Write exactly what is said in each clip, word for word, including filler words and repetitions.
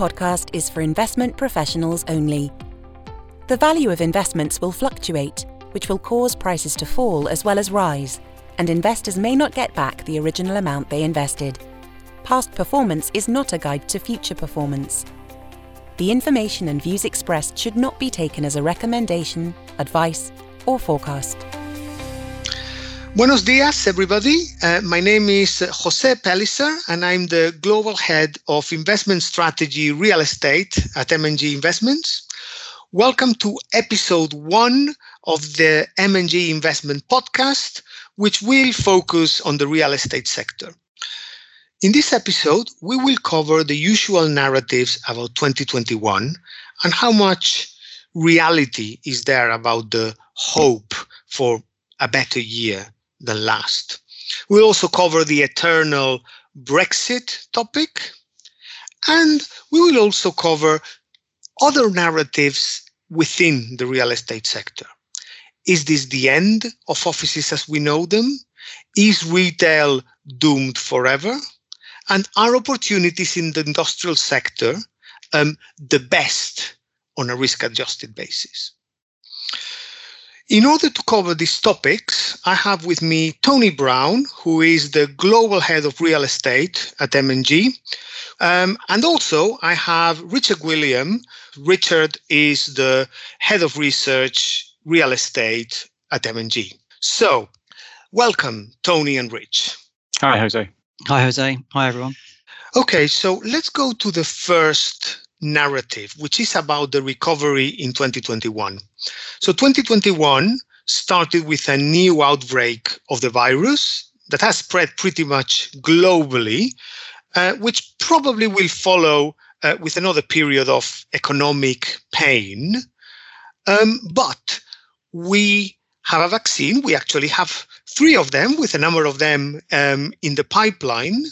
podcast is for investment professionals only. The value of investments will fluctuate, which will cause prices to fall as well as rise, and investors may not get back the original amount they invested. Past performance is not a guide to future performance. The information and views expressed should not be taken as a recommendation, advice, or forecast. Buenos dias, everybody. Uh, my name is José Pellicer, and I'm the Global Head of Investment Strategy Real Estate at M and G Investments. Welcome to episode one of the M and G Investment Podcast, which will focus on the real estate sector. In this episode, we will cover the usual narratives about twenty twenty-one and how much reality is there about the hope for a better year than last. We'll also cover the eternal Brexit topic, and we will also cover other narratives within the real estate sector. Is this the end of offices as we know them? Is retail doomed forever? And are opportunities in the industrial sector um, the best on a risk-adjusted basis? In order to cover these topics, I have with me Tony Brown, who is the Global Head of Real Estate at M and G. Um, and also I have Richard Gwilliam. Richard is the Head of Research Real Estate at M and G. So, welcome, Tony and Rich. Hi, Jose. Hi, Jose. Hi, everyone. Okay, so let's go to the first narrative, which is about the recovery in twenty twenty-one. So twenty twenty-one started with a new outbreak of the virus that has spread pretty much globally, uh, which probably will follow uh, with another period of economic pain. Um, but we have a vaccine. We actually have three of them, with a number of them um, in the pipeline.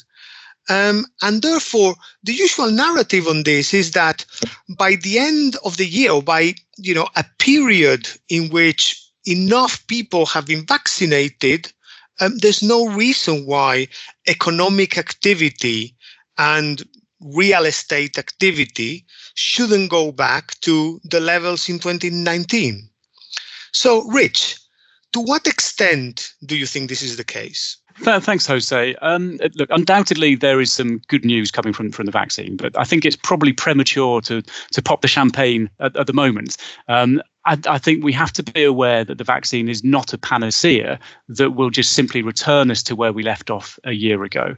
Um, and therefore, the usual narrative on this is that by the end of the year, or by you know a period in which enough people have been vaccinated, um, there's no reason why economic activity and real estate activity shouldn't go back to the levels in twenty nineteen. So, Rich, to what extent do you think this is the case? Thanks, Jose. Um, look, undoubtedly, there is some good news coming from, from the vaccine, but I think it's probably premature to to pop the champagne at, at the moment. Um, I, I think we have to be aware that the vaccine is not a panacea that will just simply return us to where we left off a year ago.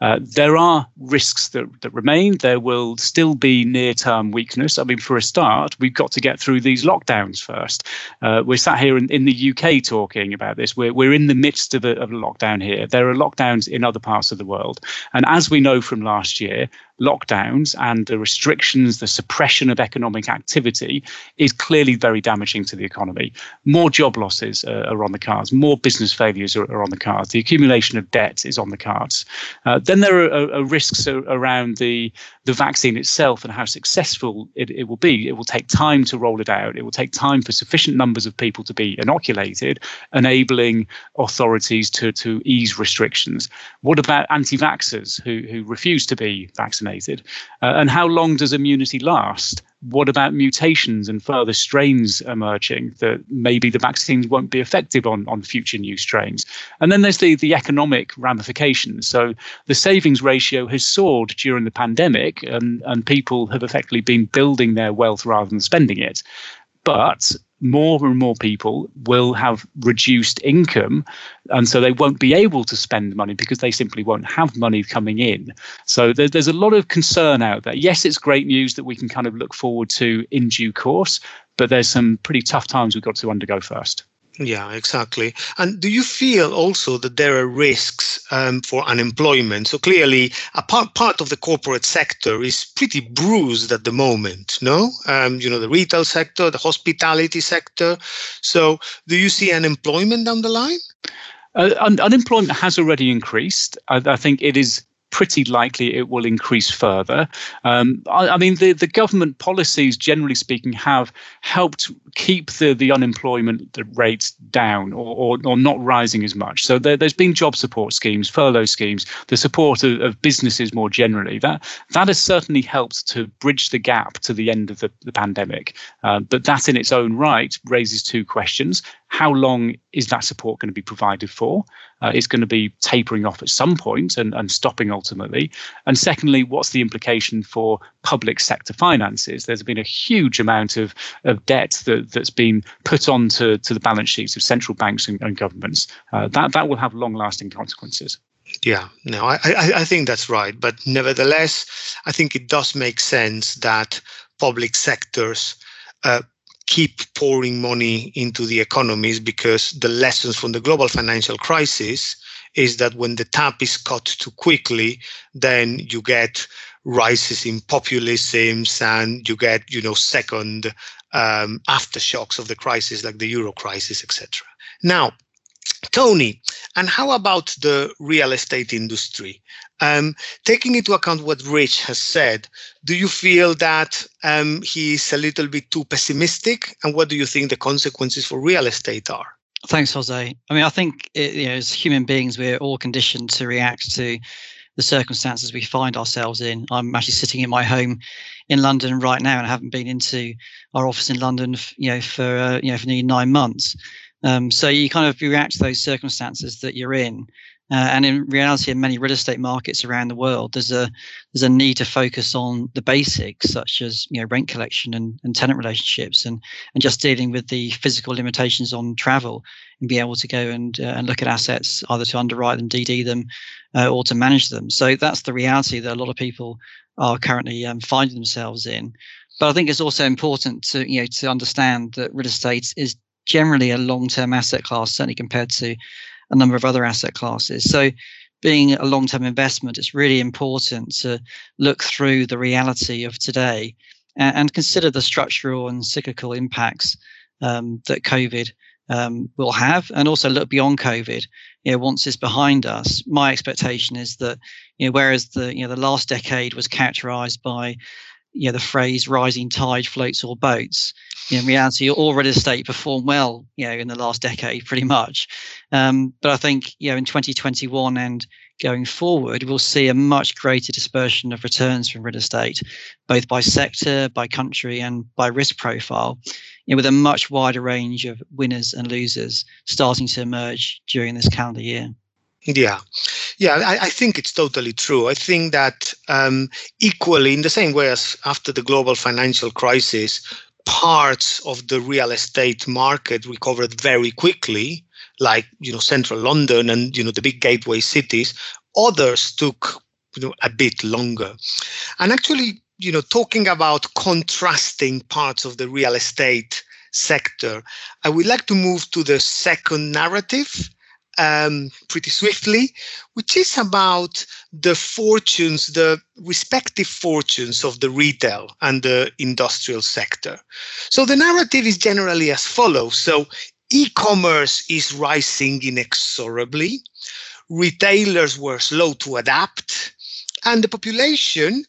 Uh, there are risks that, that remain. There will still be near-term weakness. I mean, for a start, we've got to get through these lockdowns first. Uh, we're sat here in, in the U K talking about this. We're, we're in the midst of a, of a lockdown here. There are lockdowns in other parts of the world. And as we know from last year, lockdowns and the restrictions, the suppression of economic activity is clearly very damaging to the economy. More job losses uh, are on the cards. More business failures are, are on the cards. The accumulation of debt is on the cards. Uh, Then there are, are risks around the, the vaccine itself and how successful it, it will be. It will take time to roll it out. It will take time for sufficient numbers of people to be inoculated, enabling authorities to, to ease restrictions. What about anti-vaxxers who, who refuse to be vaccinated? Uh, and how long does immunity last? What about mutations and further strains emerging that maybe the vaccines won't be effective on, on future new strains? And then there's the, the economic ramifications. So the savings ratio has soared during the pandemic, and, and people have effectively been building their wealth rather than spending it. But more and more people will have reduced income, and so they won't be able to spend money because they simply won't have money coming in. So there, there's a lot of concern out there. Yes, it's great news that we can kind of look forward to in due course, but there's some pretty tough times we've got to undergo first. Yeah, exactly. And do you feel also that there are risks um, for unemployment? So clearly, a part, part of the corporate sector is pretty bruised at the moment, no? Um, you know, the retail sector, the hospitality sector. So do you see unemployment down the line? Uh, un- unemployment has already increased. I, I think it is pretty likely it will increase further. Um, I, I mean, the, the government policies, generally speaking, have helped keep the, the unemployment rates down or, or, or not rising as much. So there, there's been job support schemes, furlough schemes, the support of, of businesses more generally. That that has certainly helped to bridge the gap to the end of the, the pandemic. Uh, but that in its own right raises two questions. How long is that support going to be provided for? Uh, it's going to be tapering off at some point and, and stopping ultimately. And secondly, what's the implication for public sector finances? There's been a huge amount of, of debt that, that's been put onto to the balance sheets of central banks and, and governments. Uh, that, that will have long-lasting consequences. Yeah, no, I, I, I think that's right. But nevertheless, I think it does make sense that public sectors uh, keep pouring money into the economies, because the lessons from the global financial crisis is that when the tap is cut too quickly, then you get rises in populisms and you get, you know, second um, aftershocks of the crisis, like the euro crisis, et cetera. Now, Tony, and how about the real estate industry? Um, taking into account what Rich has said, do you feel that um, he's a little bit too pessimistic? And what do you think the consequences for real estate are? Thanks, Jose. I mean, I think it, you know, as human beings, we're all conditioned to react to the circumstances we find ourselves in. I'm actually sitting in my home in London right now, and I haven't been into our office in London, you know, for uh, you know, for nearly nine months. Um, so you kind of react to those circumstances that you're in. Uh, and in reality, in many real estate markets around the world, there's a there's a need to focus on the basics, such as, you know, rent collection and, and tenant relationships, and and just dealing with the physical limitations on travel, and be able to go and uh, and look at assets, either to underwrite them, D D them, uh, or to manage them. So that's the reality that a lot of people are currently um, finding themselves in. But I think it's also important to you know to understand that real estate is generally a long-term asset class, certainly compared to a number of other asset classes. So being a long-term investment, it's really important to look through the reality of today and, and consider the structural and cyclical impacts um, that COVID um, will have, and also look beyond COVID. You know, once it's behind us, my expectation is that, you know, whereas the, you know, the last decade was characterized by you know, the phrase rising tide floats all boats, you know, in reality, all real estate performed well, you know, in the last decade, pretty much. Um, but I think, you know, in twenty twenty-one and going forward, we'll see a much greater dispersion of returns from real estate, both by sector, by country, and by risk profile, you know, with a much wider range of winners and losers starting to emerge during this calendar year. Yeah. Yeah, I, I think it's totally true. I think that um, equally, in the same way as after the global financial crisis, parts of the real estate market recovered very quickly, like, you know, central London and, you know, the big gateway cities. Others took, you know, a bit longer. And actually, you know, talking about contrasting parts of the real estate sector, I would like to move to the second narrative Um, pretty swiftly, which is about the fortunes, the respective fortunes of the retail and the industrial sector. So the narrative is generally as follows. So e-commerce is rising inexorably, retailers were slow to adapt, and the population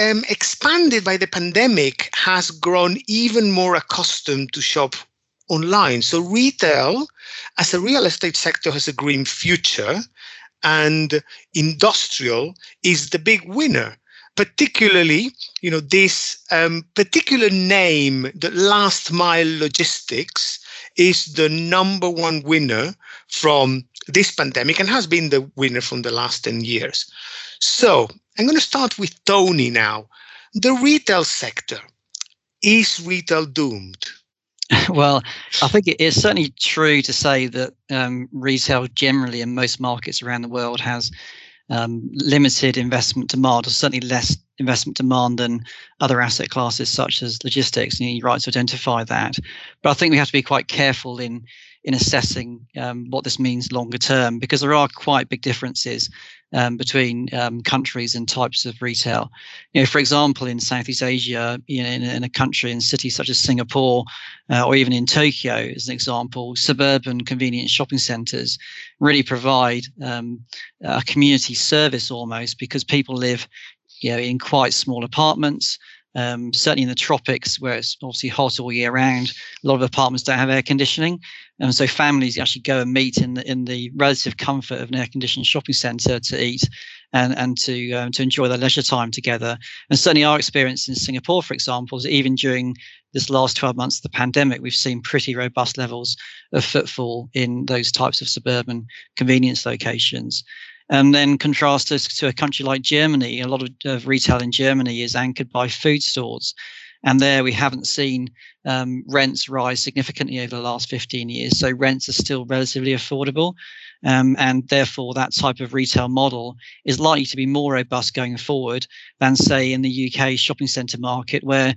um, expanded by the pandemic has grown even more accustomed to shop online. So retail as a real estate sector has a green future, and industrial is the big winner. Particularly, you know, this um, particular name, the last mile logistics, is the number one winner from this pandemic and has been the winner from the last ten years. So I'm going to start with Tony now. The retail sector, is retail doomed? Well, I think it is certainly true to say that um, retail generally in most markets around the world has um, limited investment demand, or certainly less investment demand than other asset classes such as logistics, and you're right to identify that. But I think we have to be quite careful in in assessing um, what this means longer term, because there are quite big differences um, between um, countries and types of retail. You know, for example, in Southeast Asia, you know, in, in a country in cities such as Singapore uh, or even in Tokyo, as an example, suburban convenience shopping centres really provide um, a community service almost, because people live, you know, in quite small apartments. Um, certainly in the tropics, where it's obviously hot all year round, a lot of apartments don't have air conditioning, and so families actually go and meet in the in the relative comfort of an air-conditioned shopping centre to eat and and to um, to enjoy their leisure time together. And certainly our experience in Singapore, for example, is even during this last twelve months of the pandemic, we've seen pretty robust levels of footfall in those types of suburban convenience locations. And then contrast us to a country like Germany. A lot of, of retail in Germany is anchored by food stores. And there we haven't seen um, rents rise significantly over the last fifteen years. So rents are still relatively affordable. Um, and therefore, that type of retail model is likely to be more robust going forward than, say, in the U K shopping centre market, where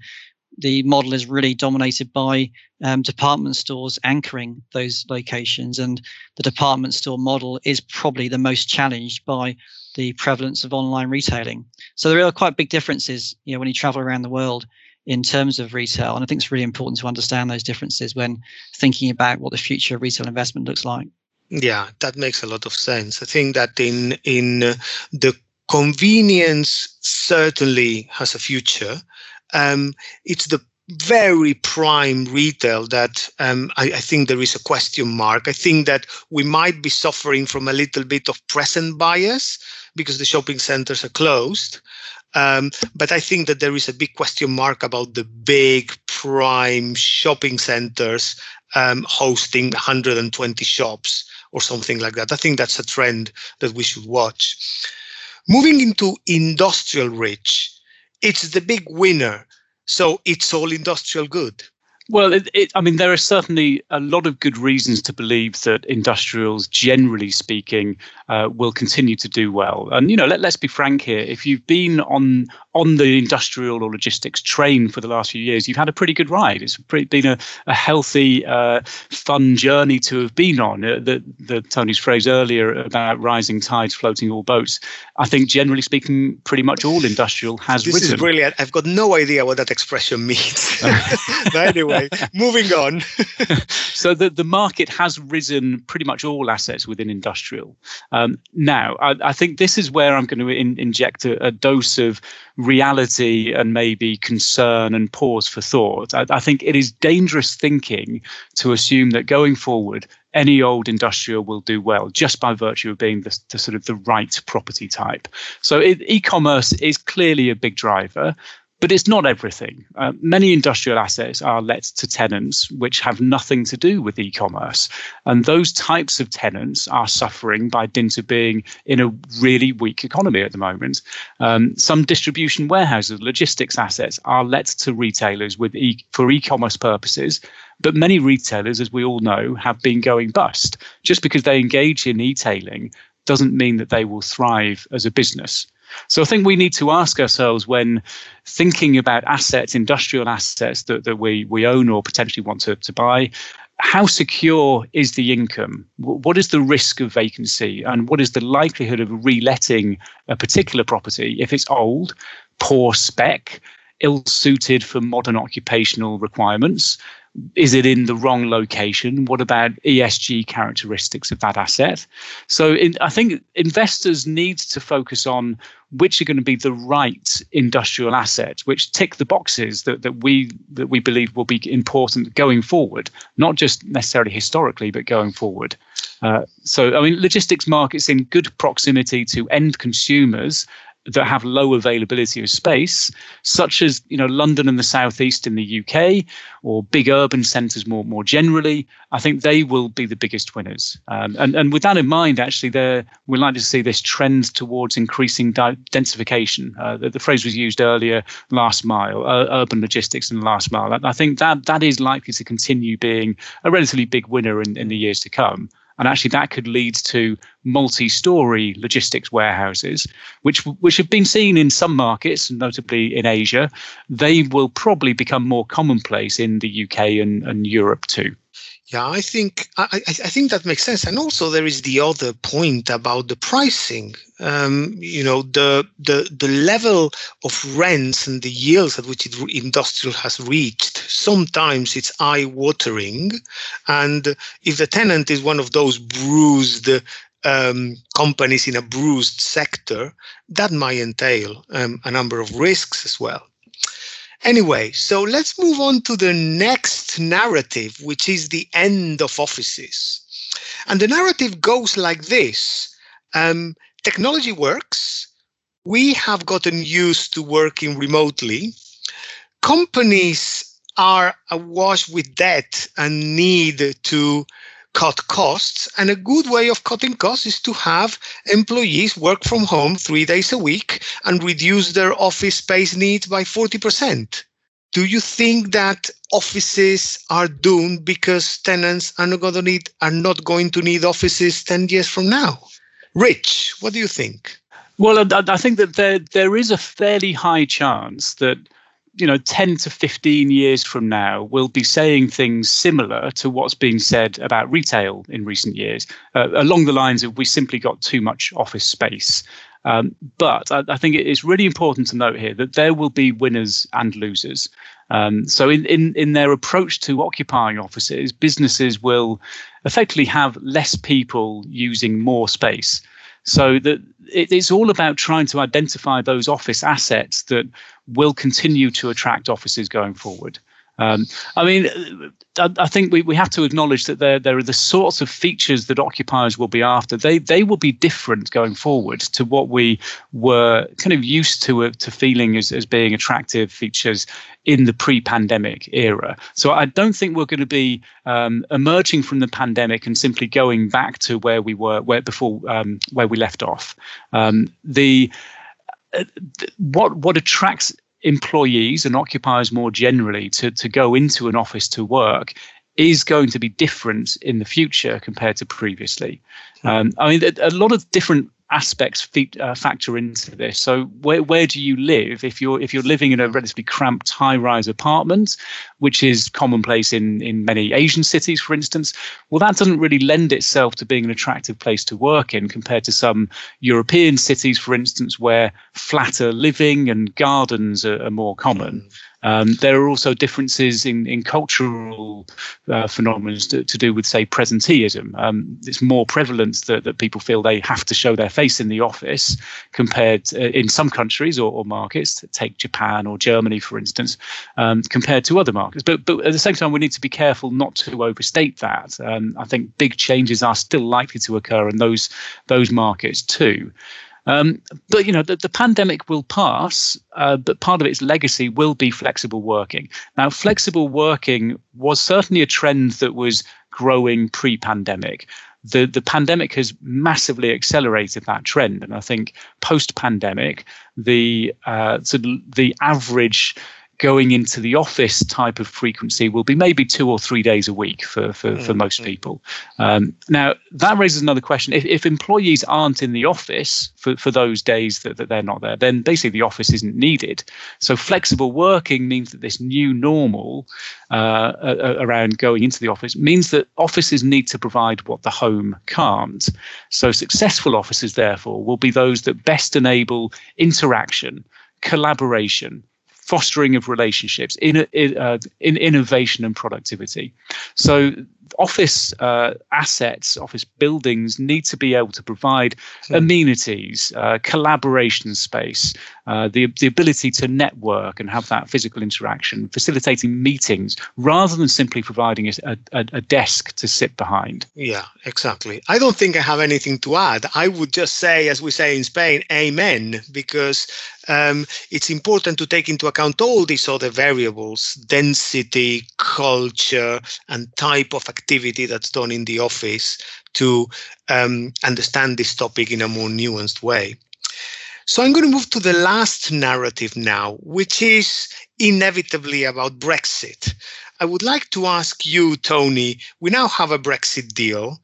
the model is really dominated by um, department stores anchoring those locations, and the department store model is probably the most challenged by the prevalence of online retailing. So there are quite big differences, you know, when you travel around the world in terms of retail, and I think it's really important to understand those differences when thinking about what the future of retail investment looks like. Yeah, that makes a lot of sense. I think that in in the convenience certainly has a future. Um, it's the very prime retail that um, I, I think there is a question mark. I think that we might be suffering from a little bit of present bias because the shopping centers are closed. Um, but I think that there is a big question mark about the big prime shopping centers um, hosting one hundred twenty shops or something like that. I think that's a trend that we should watch. Moving into industrial rich. It's the big winner, so it's all industrial good. Well, it, it, I mean, there are certainly a lot of good reasons to believe that industrials, generally speaking, uh, will continue to do well. And, you know, let, let's be frank here. If you've been on on the industrial or logistics train for the last few years, you've had a pretty good ride. It's pretty, been a, a healthy, uh, fun journey to have been on. Uh, the, the Tony's phrase earlier about rising tides floating all boats. I think, generally speaking, pretty much all industrial has this risen. This is brilliant. I've got no idea what that expression means. But anyway. Moving on. So the, the market has risen pretty much all assets within industrial. Um, now, I, I think this is where I'm going to in, inject a, a dose of reality and maybe concern and pause for thought. I, I think it is dangerous thinking to assume that going forward, any old industrial will do well just by virtue of being the, the sort of the right property type. So it, e-commerce is clearly a big driver. But it's not everything. Uh, many industrial assets are let to tenants which have nothing to do with e-commerce. And those types of tenants are suffering by dint of being in a really weak economy at the moment. Um, some distribution warehouses, logistics assets are let to retailers with e- for e-commerce purposes. But many retailers, as we all know, have been going bust. Just because they engage in e-tailing doesn't mean that they will thrive as a business. So I think we need to ask ourselves when thinking about assets, industrial assets that, that we, we own or potentially want to, to buy, how secure is the income? What is the risk of vacancy? And what is the likelihood of reletting a particular property if it's old, poor spec, ill-suited for modern occupational requirements? Is it in the wrong location? What about E S G characteristics of that asset? So in, I think investors need to focus on which are going to be the right industrial assets, which tick the boxes that, that we that we believe will be important going forward, not just necessarily historically, but going forward. Uh, so, I mean, logistics markets in good proximity to end consumers that have low availability of space, such as, you know, London and the southeast in the U K, or big urban centres more more generally, I think they will be the biggest winners. Um, and and with that in mind, actually, there we're likely to see this trend towards increasing di- densification. Uh, the, the phrase was used earlier: last mile, uh, urban logistics, and last mile. I, I think that that is likely to continue being a relatively big winner in, in the years to come. And actually that could lead to multi-story logistics warehouses, which which have been seen in some markets, notably in Asia. They will probably become more commonplace in the U K and, and Europe too. Yeah, I think I, I think that makes sense. And also there is the other point about the pricing. Um, you know, the the the level of rents and the yields at which it, industrial has reached, sometimes it's eye-watering. And if the tenant is one of those bruised um, companies in a bruised sector, that might entail um, a number of risks as well. Anyway, so let's move on to the next narrative, which is the end of offices. And the narrative goes like this. Um, technology works. We have gotten used to working remotely. Companies are awash with debt and need to cut costs. And a good way of cutting costs is to have employees work from home three days a week and reduce their office space needs by forty percent. Do you think that offices are doomed because tenants are not going to need, are not going to need offices ten years from now? Rich, what do you think? Well, I think that there there is a fairly high chance that, you know, ten to fifteen years from now, we'll be saying things similar to what's been said about retail in recent years, uh, along the lines of we simply got too much office space. Um, but I, I think it's really important to note here that there will be winners and losers. Um, so in, in, in their approach to occupying offices, businesses will effectively have less people using more space. So that it, it's all about trying to identify those office assets that will continue to attract offices going forward. Um, I mean, I, I think we, we have to acknowledge that there there are the sorts of features that occupiers will be after. They they will be different going forward to what we were kind of used to uh, to feeling as, as being attractive features in the pre-pandemic era. So I don't think we're going to be um, emerging from the pandemic and simply going back to where we were where before um, where we left off. Um, the uh, th- what what attracts employees and occupiers more generally to, to go into an office to work is going to be different in the future compared to previously. Um, I mean, a lot of different aspects fe- uh, factor into this. So where where do you live? If you're if you're living in a relatively cramped high-rise apartment, which is commonplace in, in many Asian cities, for instance, well, that doesn't really lend itself to being an attractive place to work in compared to some European cities, for instance, where flatter living and gardens are, are more common. Mm. Um, there are also differences in, in cultural uh, phenomena to, to do with, say, presenteeism. Um, it's more prevalent that, that people feel they have to show their face in the office compared to, uh, in some countries or, or markets, take Japan or Germany, for instance, um, compared to other markets. But, but at the same time, we need to be careful not to overstate that. Um, I think big changes are still likely to occur in those those markets too. Um, but, you know, the, the pandemic will pass, uh, but part of its legacy will be flexible working. Now, flexible working was certainly a trend that was growing pre-pandemic. The, the pandemic has massively accelerated that trend. And I think post-pandemic, the uh, sort of the average going into the office type of frequency will be maybe two or three days a week for, for, mm-hmm. for most people. Um, now, that raises another question. If, if employees aren't in the office for, for those days that, that they're not there, then basically the office isn't needed. So flexible working means that this new normal uh, around going into the office means that offices need to provide what the home can't. So successful offices, therefore, will be those that best enable interaction, collaboration, fostering of relationships, in, in, uh, in innovation and productivity. So office uh, assets, office buildings need to be able to provide okay. amenities, uh, collaboration space, uh, the, the ability to network and have that physical interaction, facilitating meetings, rather than simply providing a, a, a desk to sit behind. Yeah, exactly. I don't think I have anything to add. I would just say, as we say in Spain, amen, because Um, it's important to take into account all these other variables, density, culture, and type of activity that's done in the office to um, understand this topic in a more nuanced way. So I'm going to move to the last narrative now, which is inevitably about Brexit. I would like to ask you, Tony, we now have a Brexit deal.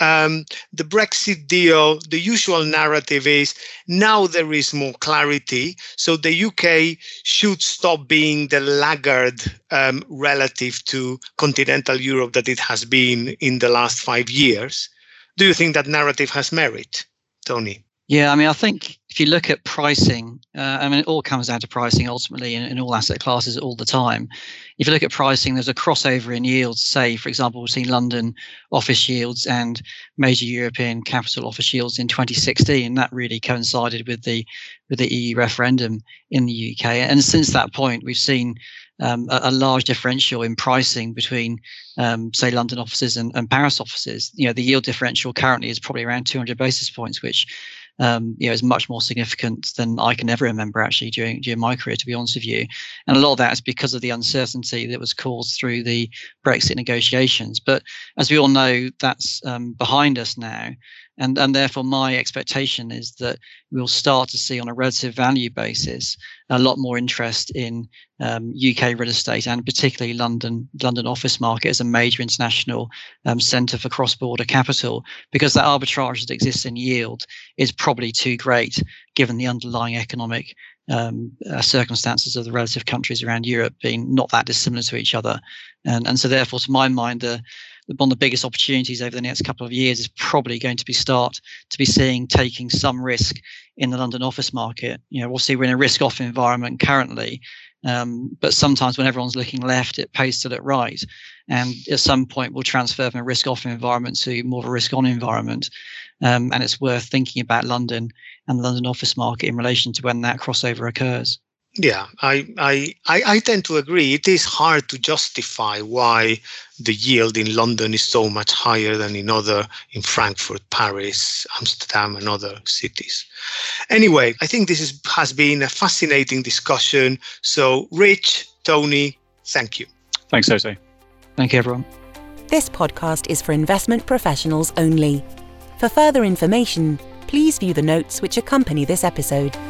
um, the Brexit deal, the usual narrative is now there is more clarity, so the U K should stop being the laggard um, relative to continental Europe that it has been in the last five years. Do you think that narrative has merit, Tony? Yeah, I mean, I think if you look at pricing, uh, I mean, it all comes down to pricing ultimately in, in all asset classes all the time. If you look at pricing, there's a crossover in yields, say, for example, we've seen London office yields and major European capital office yields in twenty sixteen. And that really coincided with the with the E U referendum in the U K. And since that point, we've seen um, a, a large differential in pricing between, um, say, London offices and, and Paris offices. You know, the yield differential currently is probably around two hundred basis points, which Um, you know, is much more significant than I can ever remember actually during during my career, to be honest with you. And a lot of that is because of the uncertainty that was caused through the Brexit negotiations. But as we all know, that's um, behind us now. And, and therefore, my expectation is that we'll start to see on a relative value basis a lot more interest in um, U K real estate and particularly London London office market as a major international um, centre for cross-border capital, because that arbitrage that exists in yield is probably too great given the underlying economic um, uh, circumstances of the relative countries around Europe being not that dissimilar to each other. And, and so therefore, to my mind, the one of the biggest opportunities over the next couple of years is probably going to be start to be seeing taking some risk in the London office market. You know, obviously we're in a risk-off environment currently, um, but sometimes when everyone's looking left, it pays to look right. And at some point, we'll transfer from a risk-off environment to more of a risk-on environment. Um, and it's worth thinking about London and the London office market in relation to when that crossover occurs. Yeah, I, I I tend to agree. It is hard to justify why the yield in London is so much higher than in other, in Frankfurt, Paris, Amsterdam, and other cities. Anyway, I think this is, has been a fascinating discussion. So, Rich, Tony, thank you. Thanks, Jose. Thank you, everyone. This podcast is for investment professionals only. For further information, please view the notes which accompany this episode.